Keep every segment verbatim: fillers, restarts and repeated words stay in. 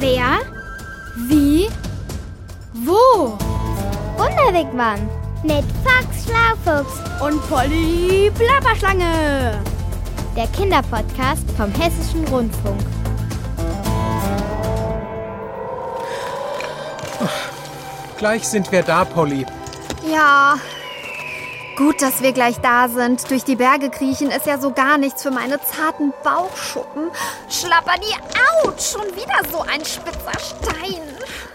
Wer? Wie? Wo? Unterwegs waren. Mit Fuchs Schlaufuchs und Polly Blabberschlange. Der Kinderpodcast vom Hessischen Rundfunk. Gleich sind wir da, Polly. Ja, gut, dass wir gleich da sind. Durch die Berge kriechen ist ja so gar nichts für meine zarten Bauchschuppen. Schlapperdi, autsch, schon wieder so ein spitzer Stein.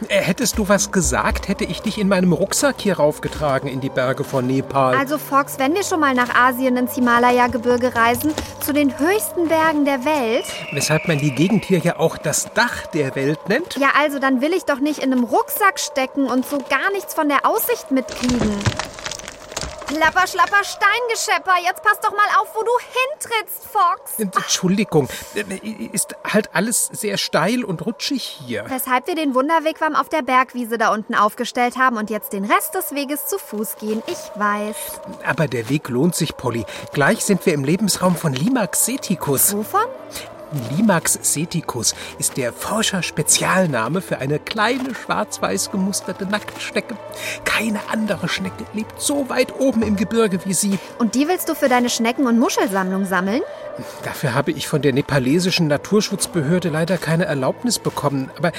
Hättest du was gesagt, hätte ich dich in meinem Rucksack hier raufgetragen in die Berge von Nepal. Also Fox, wenn wir schon mal nach Asien ins Himalaya-Gebirge reisen, zu den höchsten Bergen der Welt. Weshalb man die Gegend hier ja auch das Dach der Welt nennt. Ja, also dann will ich doch nicht in einem Rucksack stecken und so gar nichts von der Aussicht mitkriegen. Plapper, schlapper, Steingeschepper, jetzt pass doch mal auf, wo du hintrittst, Fox. Entschuldigung, ist halt alles sehr steil und rutschig hier. Weshalb wir den Wunderwegwamm auf der Bergwiese da unten aufgestellt haben und jetzt den Rest des Weges zu Fuß gehen, ich weiß. Aber der Weg lohnt sich, Polly. Gleich sind wir im Lebensraum von Limax Seticus. Wovon? Limax Seticus ist der Forscher-Spezialname für eine kleine schwarz-weiß gemusterte Nacktschnecke. Keine andere Schnecke lebt so weit oben im Gebirge wie sie. Und die willst du für deine Schnecken- und Muschelsammlung sammeln? Dafür habe ich von der nepalesischen Naturschutzbehörde leider keine Erlaubnis bekommen. Aber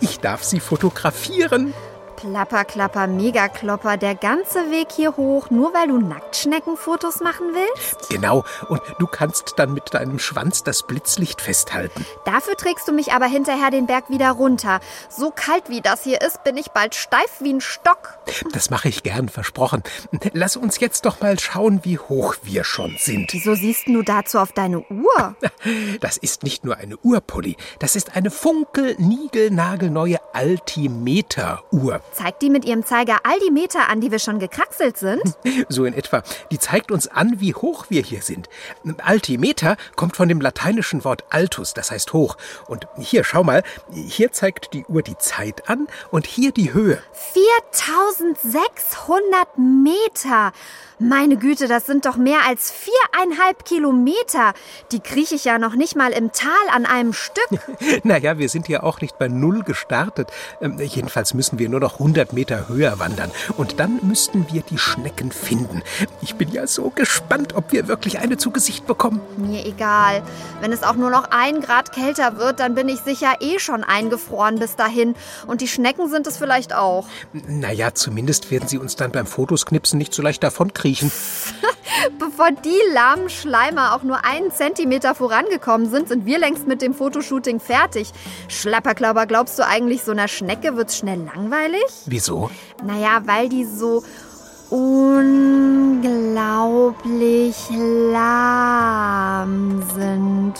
ich darf sie fotografieren. Plapper, klapper, Megaklopper, der ganze Weg hier hoch, nur weil du Nacktschneckenfotos machen willst? Genau, und du kannst dann mit deinem Schwanz das Blitzlicht festhalten. Dafür trägst du mich aber hinterher den Berg wieder runter. So kalt wie das hier ist, bin ich bald steif wie ein Stock. Das mache ich gern, versprochen. Lass uns jetzt doch mal schauen, wie hoch wir schon sind. Wieso siehst du dazu auf deine Uhr? Das ist nicht nur eine Uhr, Polly. Das ist eine funkelnigelnagelneue Altimeter-Uhr. Zeigt die mit ihrem Zeiger all die Meter an, die wir schon gekraxelt sind? So in etwa. Die zeigt uns an, wie hoch wir hier sind. Altimeter kommt von dem lateinischen Wort altus, das heißt hoch. Und hier, schau mal, hier zeigt die Uhr die Zeit an und hier die Höhe. viertausendsechshundert Meter! Meine Güte, das sind doch mehr als viereinhalb Kilometer. Die krieche ich ja noch nicht mal im Tal an einem Stück. Naja, wir sind ja auch nicht bei Null gestartet. Ähm, jedenfalls müssen wir nur noch hundert Meter höher wandern. Und dann müssten wir die Schnecken finden. Ich bin ja so gespannt, ob wir wirklich eine zu Gesicht bekommen. Mir egal. Wenn es auch nur noch ein Grad kälter wird, dann bin ich sicher eh schon eingefroren bis dahin. Und die Schnecken sind es vielleicht auch. Naja, zumindest werden sie uns dann beim Fotosknipsen nicht so leicht davonkriegen. Bevor die lahmen Schleimer auch nur einen Zentimeter vorangekommen sind, sind wir längst mit dem Fotoshooting fertig. Schlapperklauber, glaubst du eigentlich, so einer Schnecke wird's schnell langweilig? Wieso? Naja, weil die so unglaublich lahm sind.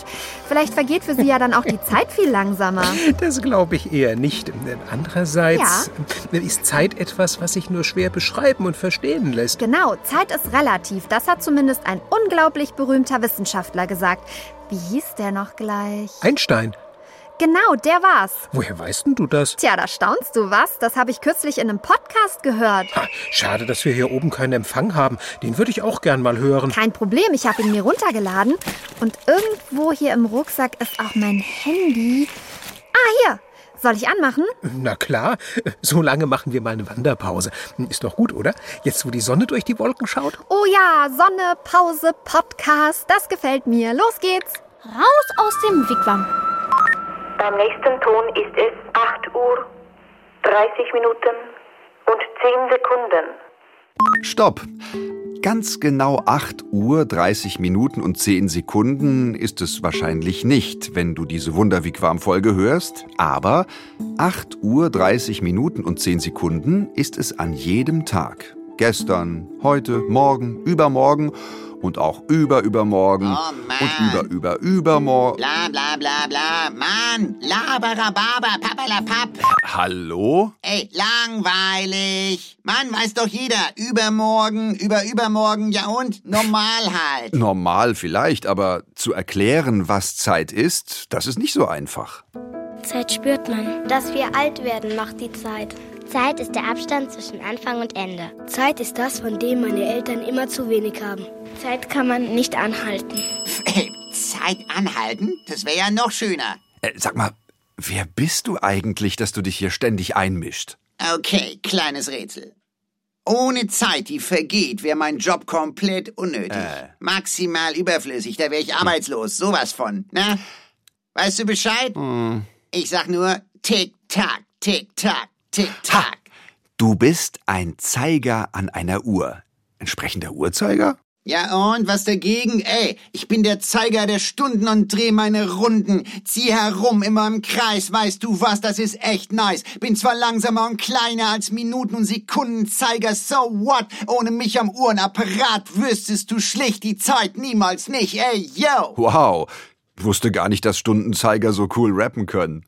Vielleicht vergeht für sie ja dann auch die Zeit viel langsamer. Das glaube ich eher nicht. Andererseits ja. Ist Zeit etwas, was sich nur schwer beschreiben und verstehen lässt. Genau, Zeit ist relativ. Das hat zumindest ein unglaublich berühmter Wissenschaftler gesagt. Wie hieß der noch gleich? Einstein. Genau, der war's. Woher weißt denn du das? Tja, da staunst du, was? Das habe ich kürzlich in einem Podcast gehört. Ha, schade, dass wir hier oben keinen Empfang haben. Den würde ich auch gern mal hören. Kein Problem, ich habe ihn mir runtergeladen. Und irgendwo hier im Rucksack ist auch mein Handy. Ah, hier. Soll ich anmachen? Na klar, so lange machen wir mal eine Wanderpause. Ist doch gut, oder? Jetzt, wo die Sonne durch die Wolken schaut. Oh ja, Sonne, Pause, Podcast, das gefällt mir. Los geht's. Raus aus dem Wigwam. Beim nächsten Ton ist es acht Uhr, dreißig Minuten und zehn Sekunden. Stopp! Ganz genau acht Uhr, dreißig Minuten und zehn Sekunden ist es wahrscheinlich nicht, wenn du diese Wunderwigwam-Folge hörst. Aber acht Uhr, dreißig Minuten und zehn Sekunden ist es an jedem Tag. Gestern, heute, morgen, übermorgen und auch überübermorgen oh, und über über übermorgen. Bla bla bla bla, Mann, laberababa, papalapap. Hallo? Ey, langweilig. Mann, weiß doch jeder, übermorgen, über übermorgen, ja und? Normal halt. Normal vielleicht, aber zu erklären, was Zeit ist, das ist nicht so einfach. Zeit spürt man. Dass wir alt werden, macht die Zeit. Zeit ist der Abstand zwischen Anfang und Ende. Zeit ist das, von dem meine Eltern immer zu wenig haben. Zeit kann man nicht anhalten. Zeit anhalten? Das wäre ja noch schöner. Äh, sag mal, Wer bist du eigentlich, dass du dich hier ständig einmischst? Okay, kleines Rätsel. Ohne Zeit, die vergeht, wäre mein Job komplett unnötig. Äh. Maximal überflüssig, da wäre ich arbeitslos, sowas von. Na, weißt du Bescheid? Hm. Ich sag nur Tick-Tack, Tick-Tack, Tick-Tack. Du bist ein Zeiger an einer Uhr. Entsprechender Uhrzeiger? Ja, und was dagegen? Ey, ich bin der Zeiger der Stunden und dreh meine Runden. Zieh herum, immer im Kreis, weißt du was, das ist echt nice. Bin zwar langsamer und kleiner als Minuten- und Sekundenzeiger, so what? Ohne mich am Uhrenapparat wüsstest du schlicht die Zeit niemals nicht, ey, yo! Wow, ich wusste gar nicht, dass Stundenzeiger so cool rappen können.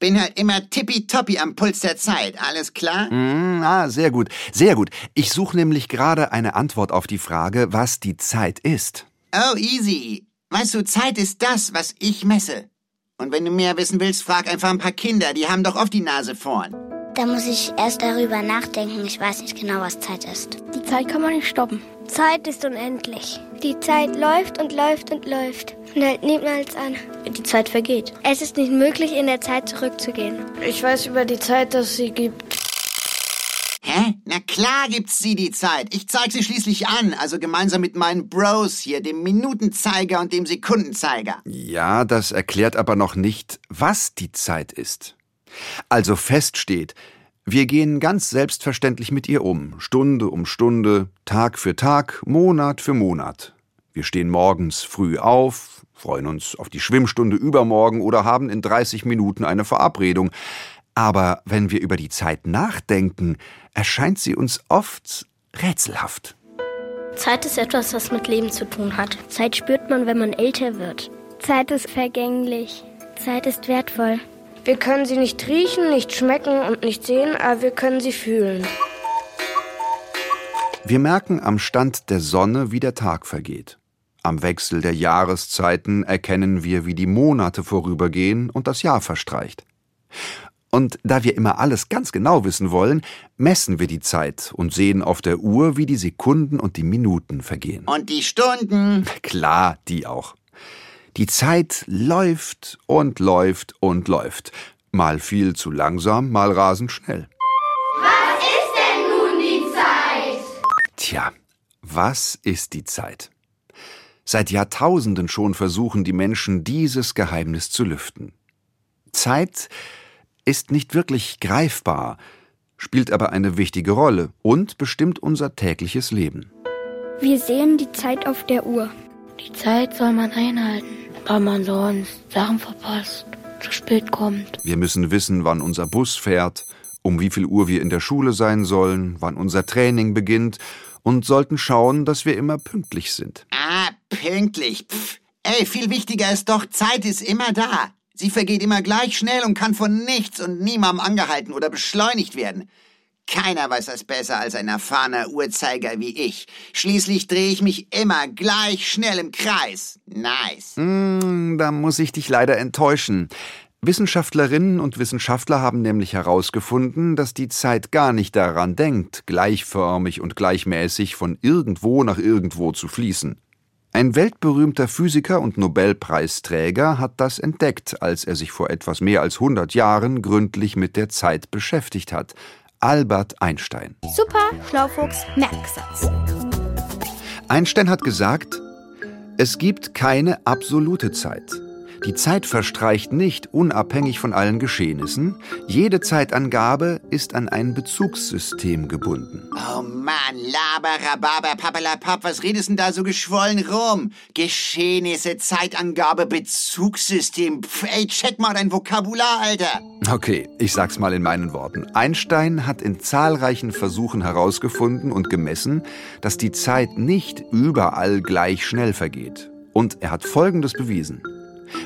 Bin halt immer tippitoppi am Puls der Zeit, alles klar? Mm, ah, sehr gut, sehr gut. Ich suche nämlich gerade eine Antwort auf die Frage, was die Zeit ist. Oh, easy. Weißt du, Zeit ist das, was ich messe. Und wenn du mehr wissen willst, frag einfach ein paar Kinder, die haben doch oft die Nase vorn. Da muss ich erst darüber nachdenken, ich weiß nicht genau, was Zeit ist. Die Zeit kann man nicht stoppen. Zeit ist unendlich. Die Zeit läuft und läuft und läuft. Und hält niemals an. Die Zeit vergeht. Es ist nicht möglich, in der Zeit zurückzugehen. Ich weiß über die Zeit, dass sie gibt. Hä? Na klar gibt's sie, die Zeit. Ich zeig sie schließlich an. Also gemeinsam mit meinen Bros hier, dem Minutenzeiger und dem Sekundenzeiger. Ja, das erklärt aber noch nicht, was die Zeit ist. Also fest steht, wir gehen ganz selbstverständlich mit ihr um, Stunde um Stunde, Tag für Tag, Monat für Monat. Wir stehen morgens früh auf, freuen uns auf die Schwimmstunde übermorgen oder haben in dreißig Minuten eine Verabredung. Aber wenn wir über die Zeit nachdenken, erscheint sie uns oft rätselhaft. Zeit ist etwas, was mit Leben zu tun hat. Zeit spürt man, wenn man älter wird. Zeit ist vergänglich. Zeit ist wertvoll. Wir können sie nicht riechen, nicht schmecken und nicht sehen, aber wir können sie fühlen. Wir merken am Stand der Sonne, wie der Tag vergeht. Am Wechsel der Jahreszeiten erkennen wir, wie die Monate vorübergehen und das Jahr verstreicht. Und da wir immer alles ganz genau wissen wollen, messen wir die Zeit und sehen auf der Uhr, wie die Sekunden und die Minuten vergehen. Und die Stunden. Klar, die auch. Die Zeit läuft und läuft und läuft. Mal viel zu langsam, mal rasend schnell. Was ist denn nun die Zeit? Tja, was ist die Zeit? Seit Jahrtausenden schon versuchen die Menschen, dieses Geheimnis zu lüften. Zeit ist nicht wirklich greifbar, spielt aber eine wichtige Rolle und bestimmt unser tägliches Leben. Wir sehen die Zeit auf der Uhr. Die Zeit soll man einhalten, weil man sonst Sachen verpasst, zu spät kommt. Wir müssen wissen, wann unser Bus fährt, um wie viel Uhr wir in der Schule sein sollen, wann unser Training beginnt und sollten schauen, dass wir immer pünktlich sind. Ah, pünktlich. Pff. Ey, viel wichtiger ist doch, Zeit ist immer da. Sie vergeht immer gleich schnell und kann von nichts und niemandem angehalten oder beschleunigt werden. Keiner weiß das besser als ein erfahrener Uhrzeiger wie ich. Schließlich drehe ich mich immer gleich schnell im Kreis. Nice. Mm, da muss ich dich leider enttäuschen. Wissenschaftlerinnen und Wissenschaftler haben nämlich herausgefunden, dass die Zeit gar nicht daran denkt, gleichförmig und gleichmäßig von irgendwo nach irgendwo zu fließen. Ein weltberühmter Physiker und Nobelpreisträger hat das entdeckt, als er sich vor etwas mehr als hundert Jahren gründlich mit der Zeit beschäftigt hat. Albert Einstein. Super, Schlaufuchs, Merksatz. Einstein hat gesagt, es gibt keine absolute Zeit. Die Zeit verstreicht nicht unabhängig von allen Geschehnissen. Jede Zeitangabe ist an ein Bezugssystem gebunden. Oh Mann, Laberababa, Pappalapapp, was redest denn da so geschwollen rum? Geschehnisse, Zeitangabe, Bezugssystem. Pff, ey, check mal dein Vokabular, Alter. Okay, ich sag's mal in meinen Worten. Einstein hat in zahlreichen Versuchen herausgefunden und gemessen, dass die Zeit nicht überall gleich schnell vergeht. Und er hat Folgendes bewiesen.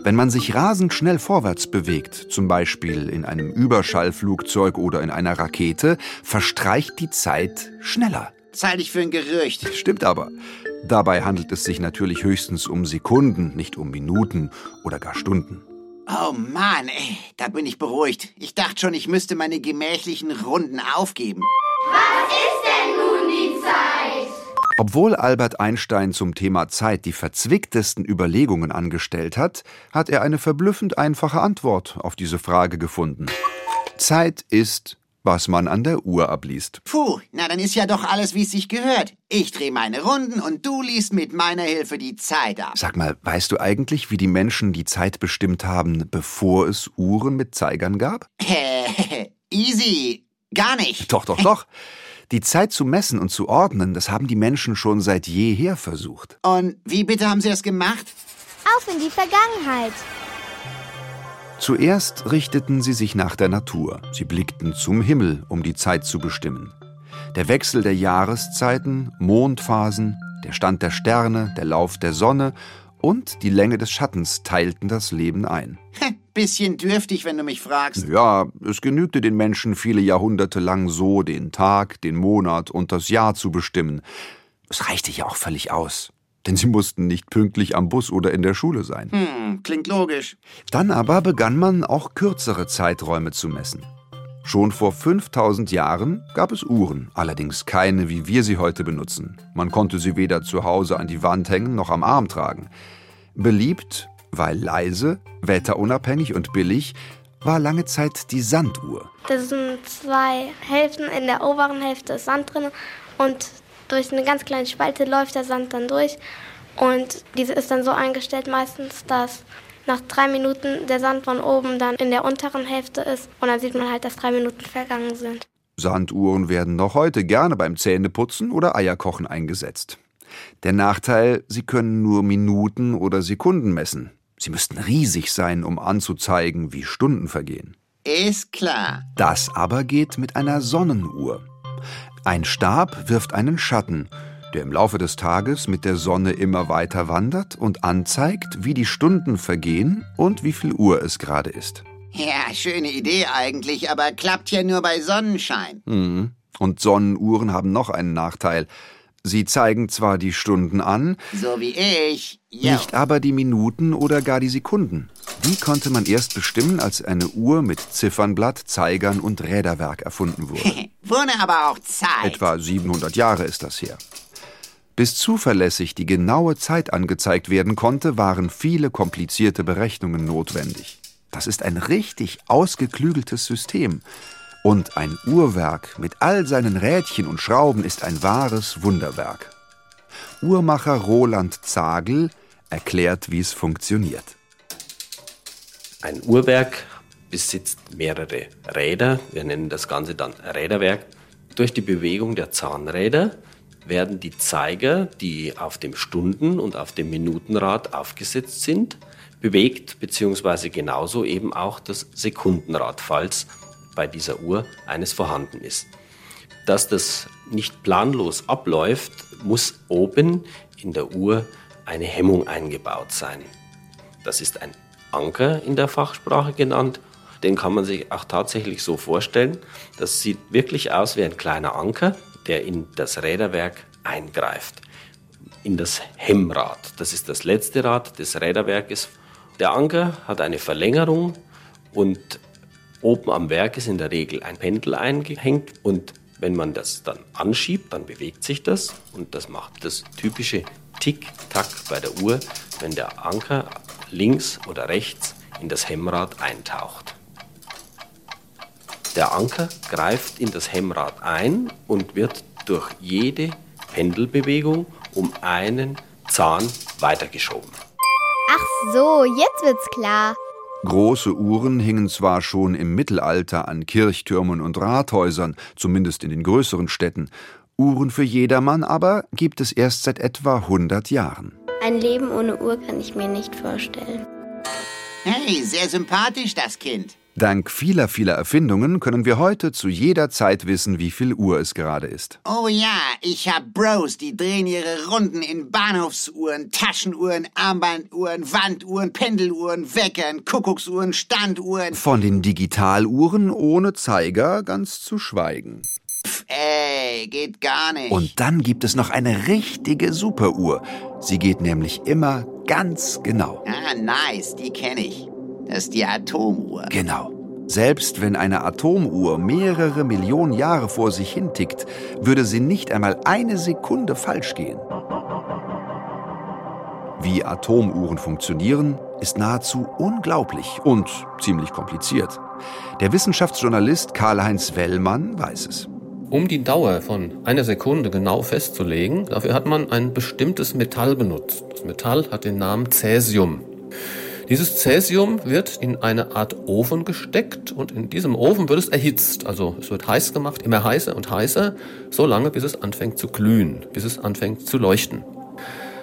Wenn man sich rasend schnell vorwärts bewegt, zum Beispiel in einem Überschallflugzeug oder in einer Rakete, verstreicht die Zeit schneller. Zahl dich für ein Gerücht. Stimmt aber. Dabei handelt es sich natürlich höchstens um Sekunden, nicht um Minuten oder gar Stunden. Oh Mann, ey, da bin ich beruhigt. Ich dachte schon, ich müsste meine gemächlichen Runden aufgeben. Was ist denn nun die Zeit? Obwohl Albert Einstein zum Thema Zeit die verzwicktesten Überlegungen angestellt hat, hat er eine verblüffend einfache Antwort auf diese Frage gefunden. Zeit ist, was man an der Uhr abliest. Puh, na dann ist ja doch alles, wie es sich gehört. Ich drehe meine Runden und du liest mit meiner Hilfe die Zeit ab. Sag mal, weißt du eigentlich, wie die Menschen die Zeit bestimmt haben, bevor es Uhren mit Zeigern gab? Easy. Gar nicht. Doch, doch, doch. Die Zeit zu messen und zu ordnen, das haben die Menschen schon seit jeher versucht. Und wie bitte haben sie das gemacht? Auf in die Vergangenheit. Zuerst richteten sie sich nach der Natur. Sie blickten zum Himmel, um die Zeit zu bestimmen. Der Wechsel der Jahreszeiten, Mondphasen, der Stand der Sterne, der Lauf der Sonne und die Länge des Schattens teilten das Leben ein. Bisschen dürftig, wenn du mich fragst. Ja, es genügte den Menschen viele Jahrhunderte lang so, den Tag, den Monat und das Jahr zu bestimmen. Es reichte ja auch völlig aus, denn sie mussten nicht pünktlich am Bus oder in der Schule sein. Hm, klingt logisch. Dann aber begann man, auch kürzere Zeiträume zu messen. Schon vor fünftausend Jahren gab es Uhren, allerdings keine, wie wir sie heute benutzen. Man konnte sie weder zu Hause an die Wand hängen noch am Arm tragen. Beliebt, weil leise, wetterunabhängig und billig, war lange Zeit die Sanduhr. Da sind zwei Hälften, in der oberen Hälfte ist Sand drin und durch eine ganz kleine Spalte läuft der Sand dann durch. Und diese ist dann so eingestellt meistens, dass nach drei Minuten der Sand von oben dann in der unteren Hälfte ist. Und dann sieht man halt, dass drei Minuten vergangen sind. Sanduhren werden noch heute gerne beim Zähneputzen oder Eierkochen eingesetzt. Der Nachteil, sie können nur Minuten oder Sekunden messen. Sie müssten riesig sein, um anzuzeigen, wie Stunden vergehen. Ist klar. Das aber geht mit einer Sonnenuhr. Ein Stab wirft einen Schatten, der im Laufe des Tages mit der Sonne immer weiter wandert und anzeigt, wie die Stunden vergehen und wie viel Uhr es gerade ist. Ja, schöne Idee eigentlich, aber klappt ja nur bei Sonnenschein. Mhm. Und Sonnenuhren haben noch einen Nachteil. Sie zeigen zwar die Stunden an, so wie ich, yo. Nicht aber die Minuten oder gar die Sekunden. Die konnte man erst bestimmen, als eine Uhr mit Ziffernblatt, Zeigern und Räderwerk erfunden wurde. Wurde aber auch Zeit. Etwa siebenhundert Jahre ist das her. Bis zuverlässig die genaue Zeit angezeigt werden konnte, waren viele komplizierte Berechnungen notwendig. Das ist ein richtig ausgeklügeltes System. Und ein Uhrwerk mit all seinen Rädchen und Schrauben ist ein wahres Wunderwerk. Uhrmacher Roland Zagel erklärt, wie es funktioniert. Ein Uhrwerk besitzt mehrere Räder, wir nennen das Ganze dann Räderwerk. Durch die Bewegung der Zahnräder werden die Zeiger, die auf dem Stunden- und auf dem Minutenrad aufgesetzt sind, bewegt, beziehungsweise genauso eben auch das Sekundenrad, falls bei dieser Uhr eines vorhanden ist. Dass das nicht planlos abläuft, muss oben in der Uhr eine Hemmung eingebaut sein. Das ist ein Anker in der Fachsprache genannt. Den kann man sich auch tatsächlich so vorstellen. Das sieht wirklich aus wie ein kleiner Anker, der in das Räderwerk eingreift. In das Hemmrad. Das ist das letzte Rad des Räderwerkes. Der Anker hat eine Verlängerung und oben am Werk ist in der Regel ein Pendel eingehängt und wenn man das dann anschiebt, dann bewegt sich das und das macht das typische Tick-Tack bei der Uhr, wenn der Anker links oder rechts in das Hemmrad eintaucht. Der Anker greift in das Hemmrad ein und wird durch jede Pendelbewegung um einen Zahn weitergeschoben. Ach so, jetzt wird's klar. Große Uhren hingen zwar schon im Mittelalter an Kirchtürmen und Rathäusern, zumindest in den größeren Städten. Uhren für jedermann aber gibt es erst seit etwa hundert Jahren. Ein Leben ohne Uhr kann ich mir nicht vorstellen. Hey, sehr sympathisch das Kind. Dank vieler, vieler Erfindungen können wir heute zu jeder Zeit wissen, wie viel Uhr es gerade ist. Oh ja, ich hab Bros, die drehen ihre Runden in Bahnhofsuhren, Taschenuhren, Armbanduhren, Wanduhren, Pendeluhren, Weckern, Kuckucksuhren, Standuhren. Von den Digitaluhren ohne Zeiger ganz zu schweigen. Pff, ey, geht gar nicht. Und dann gibt es noch eine richtige Superuhr. Sie geht nämlich immer ganz genau. Ah, nice, die kenne ich. Das ist die Atomuhr. Genau. Selbst wenn eine Atomuhr mehrere Millionen Jahre vor sich hin tickt, würde sie nicht einmal eine Sekunde falsch gehen. Wie Atomuhren funktionieren, ist nahezu unglaublich und ziemlich kompliziert. Der Wissenschaftsjournalist Karl-Heinz Wellmann weiß es. Um die Dauer von einer Sekunde genau festzulegen, dafür hat man ein bestimmtes Metall benutzt. Das Metall hat den Namen Cäsium. Dieses Cäsium wird in eine Art Ofen gesteckt und in diesem Ofen wird es erhitzt. Also es wird heiß gemacht, immer heißer und heißer, so lange, bis es anfängt zu glühen, bis es anfängt zu leuchten.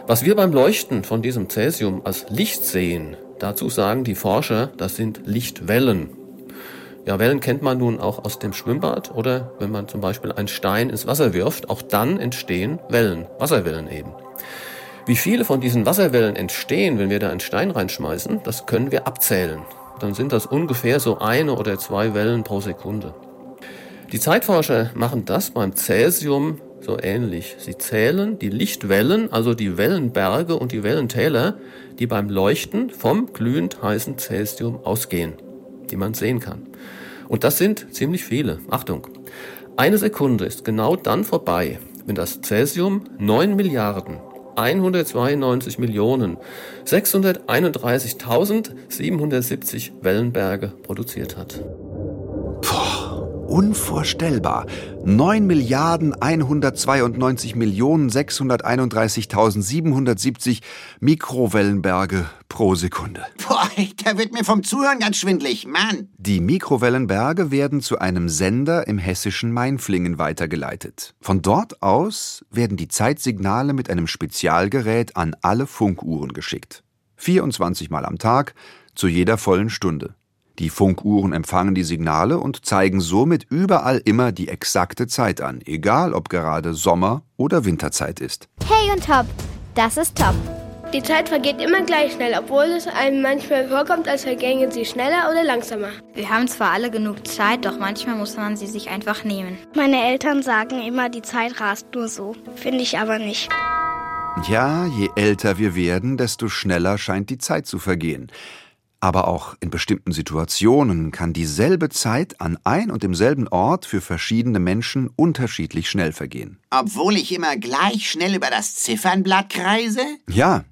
Was wir beim Leuchten von diesem Cäsium als Licht sehen, dazu sagen die Forscher, das sind Lichtwellen. Ja, Wellen kennt man nun auch aus dem Schwimmbad oder wenn man zum Beispiel einen Stein ins Wasser wirft, auch dann entstehen Wellen, Wasserwellen eben. Wie viele von diesen Wasserwellen entstehen, wenn wir da einen Stein reinschmeißen, das können wir abzählen. Dann sind das ungefähr so eine oder zwei Wellen pro Sekunde. Die Zeitforscher machen das beim Cäsium so ähnlich. Sie zählen die Lichtwellen, also die Wellenberge und die Wellentäler, die beim Leuchten vom glühend heißen Cäsium ausgehen, die man sehen kann. Und das sind ziemlich viele. Achtung, eine Sekunde ist genau dann vorbei, wenn das Cäsium neun Milliarden, hundertzweiundneunzig Millionen, sechshunderteinunddreißigtausendsiebenhundertsiebzig Wellenberge produziert hat. Boah, unvorstellbar. neun Milliarden, hundertzweiundneunzig Millionen, sechshunderteinunddreißigtausendsiebenhundertsiebzig Mikrowellenberge pro Sekunde. Boah, da wird mir vom Zuhören ganz schwindelig, Mann. Die Mikrowellenberge werden zu einem Sender im hessischen Mainflingen weitergeleitet. Von dort aus werden die Zeitsignale mit einem Spezialgerät an alle Funkuhren geschickt. vierundzwanzig Mal am Tag, zu jeder vollen Stunde. Die Funkuhren empfangen die Signale und zeigen somit überall immer die exakte Zeit an, egal ob gerade Sommer- oder Winterzeit ist. Hey und hopp, das ist top. Die Zeit vergeht immer gleich schnell, obwohl es einem manchmal vorkommt, als vergänge sie schneller oder langsamer. Wir haben zwar alle genug Zeit, doch manchmal muss man sie sich einfach nehmen. Meine Eltern sagen immer, die Zeit rast nur so. Finde ich aber nicht. Ja, je älter wir werden, desto schneller scheint die Zeit zu vergehen. Aber auch in bestimmten Situationen kann dieselbe Zeit an ein und demselben Ort für verschiedene Menschen unterschiedlich schnell vergehen. Obwohl ich immer gleich schnell über das Ziffernblatt kreise? Ja,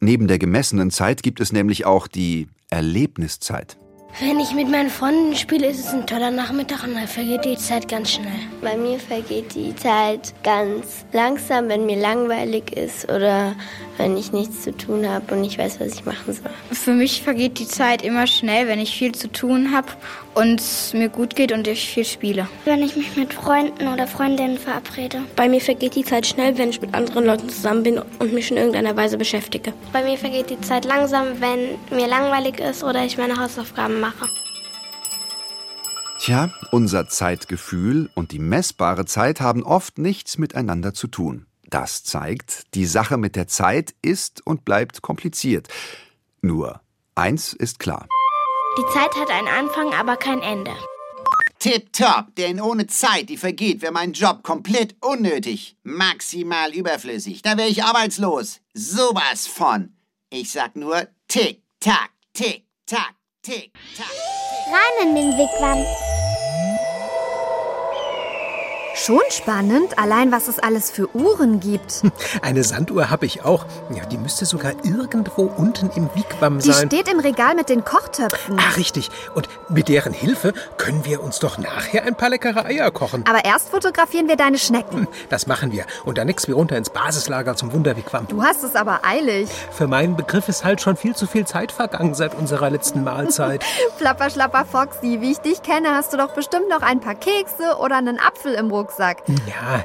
neben der gemessenen Zeit gibt es nämlich auch die Erlebniszeit. Wenn ich mit meinen Freunden spiele, ist es ein toller Nachmittag und dann vergeht die Zeit ganz schnell. Bei mir vergeht die Zeit ganz langsam, wenn mir langweilig ist oder wenn ich nichts zu tun habe und nicht weiß, was ich machen soll. Für mich vergeht die Zeit immer schnell, wenn ich viel zu tun habe und es mir gut geht und ich viel spiele. Wenn ich mich mit Freunden oder Freundinnen verabrede. Bei mir vergeht die Zeit schnell, wenn ich mit anderen Leuten zusammen bin und mich in irgendeiner Weise beschäftige. Bei mir vergeht die Zeit langsam, wenn mir langweilig ist oder ich meine Hausaufgaben mache. Tja, unser Zeitgefühl und die messbare Zeit haben oft nichts miteinander zu tun. Das zeigt, die Sache mit der Zeit ist und bleibt kompliziert. Nur eins ist klar. Die Zeit hat einen Anfang, aber kein Ende. Tipptopp, denn ohne Zeit, die vergeht, wäre mein Job komplett unnötig. Maximal überflüssig, da wäre ich arbeitslos. Sowas von. Ich sag nur Tick-Tack, Tick-Tack, Tick-Tack. Rein in den Wigwam. Schon spannend, allein was es alles für Uhren gibt. Eine Sanduhr habe ich auch. Ja, die müsste sogar irgendwo unten im Wigwam sein. Die steht im Regal mit den Kochtöpfen. Ah, richtig. Und mit deren Hilfe können wir uns doch nachher ein paar leckere Eier kochen. Aber erst fotografieren wir deine Schnecken. Das machen wir. Und dann nix wie runter ins Basislager zum Wunderwigwam. Du hast es aber eilig. Für meinen Begriff ist halt schon viel zu viel Zeit vergangen seit unserer letzten Mahlzeit. Flapper, schlapper Foxy, wie ich dich kenne, hast du doch bestimmt noch ein paar Kekse oder einen Apfel im Rucksack. Ja.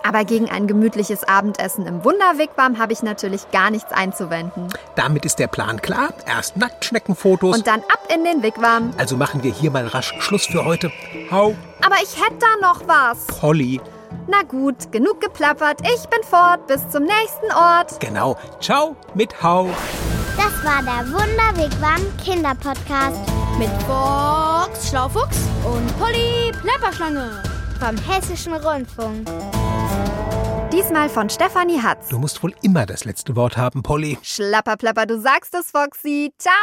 Aber gegen ein gemütliches Abendessen im Wunderwigwam habe ich natürlich gar nichts einzuwenden. Damit ist der Plan klar. Erst Nacktschneckenfotos. Und dann ab in den Wigwam. Also machen wir hier mal rasch Schluss für heute. Hau. Aber ich hätte da noch was. Polly. Na gut, genug geplappert. Ich bin fort. Bis zum nächsten Ort. Genau. Ciao mit Hau. Das war der Wunderwigwam Kinderpodcast. Mit Fuchs Schlaufuchs und Polly Blabberschlange. Vom Hessischen Rundfunk. Diesmal von Stefanie Hatz. Du musst wohl immer das letzte Wort haben, Polly. Schlapperplapper, du sagst es, Foxy. Ciao.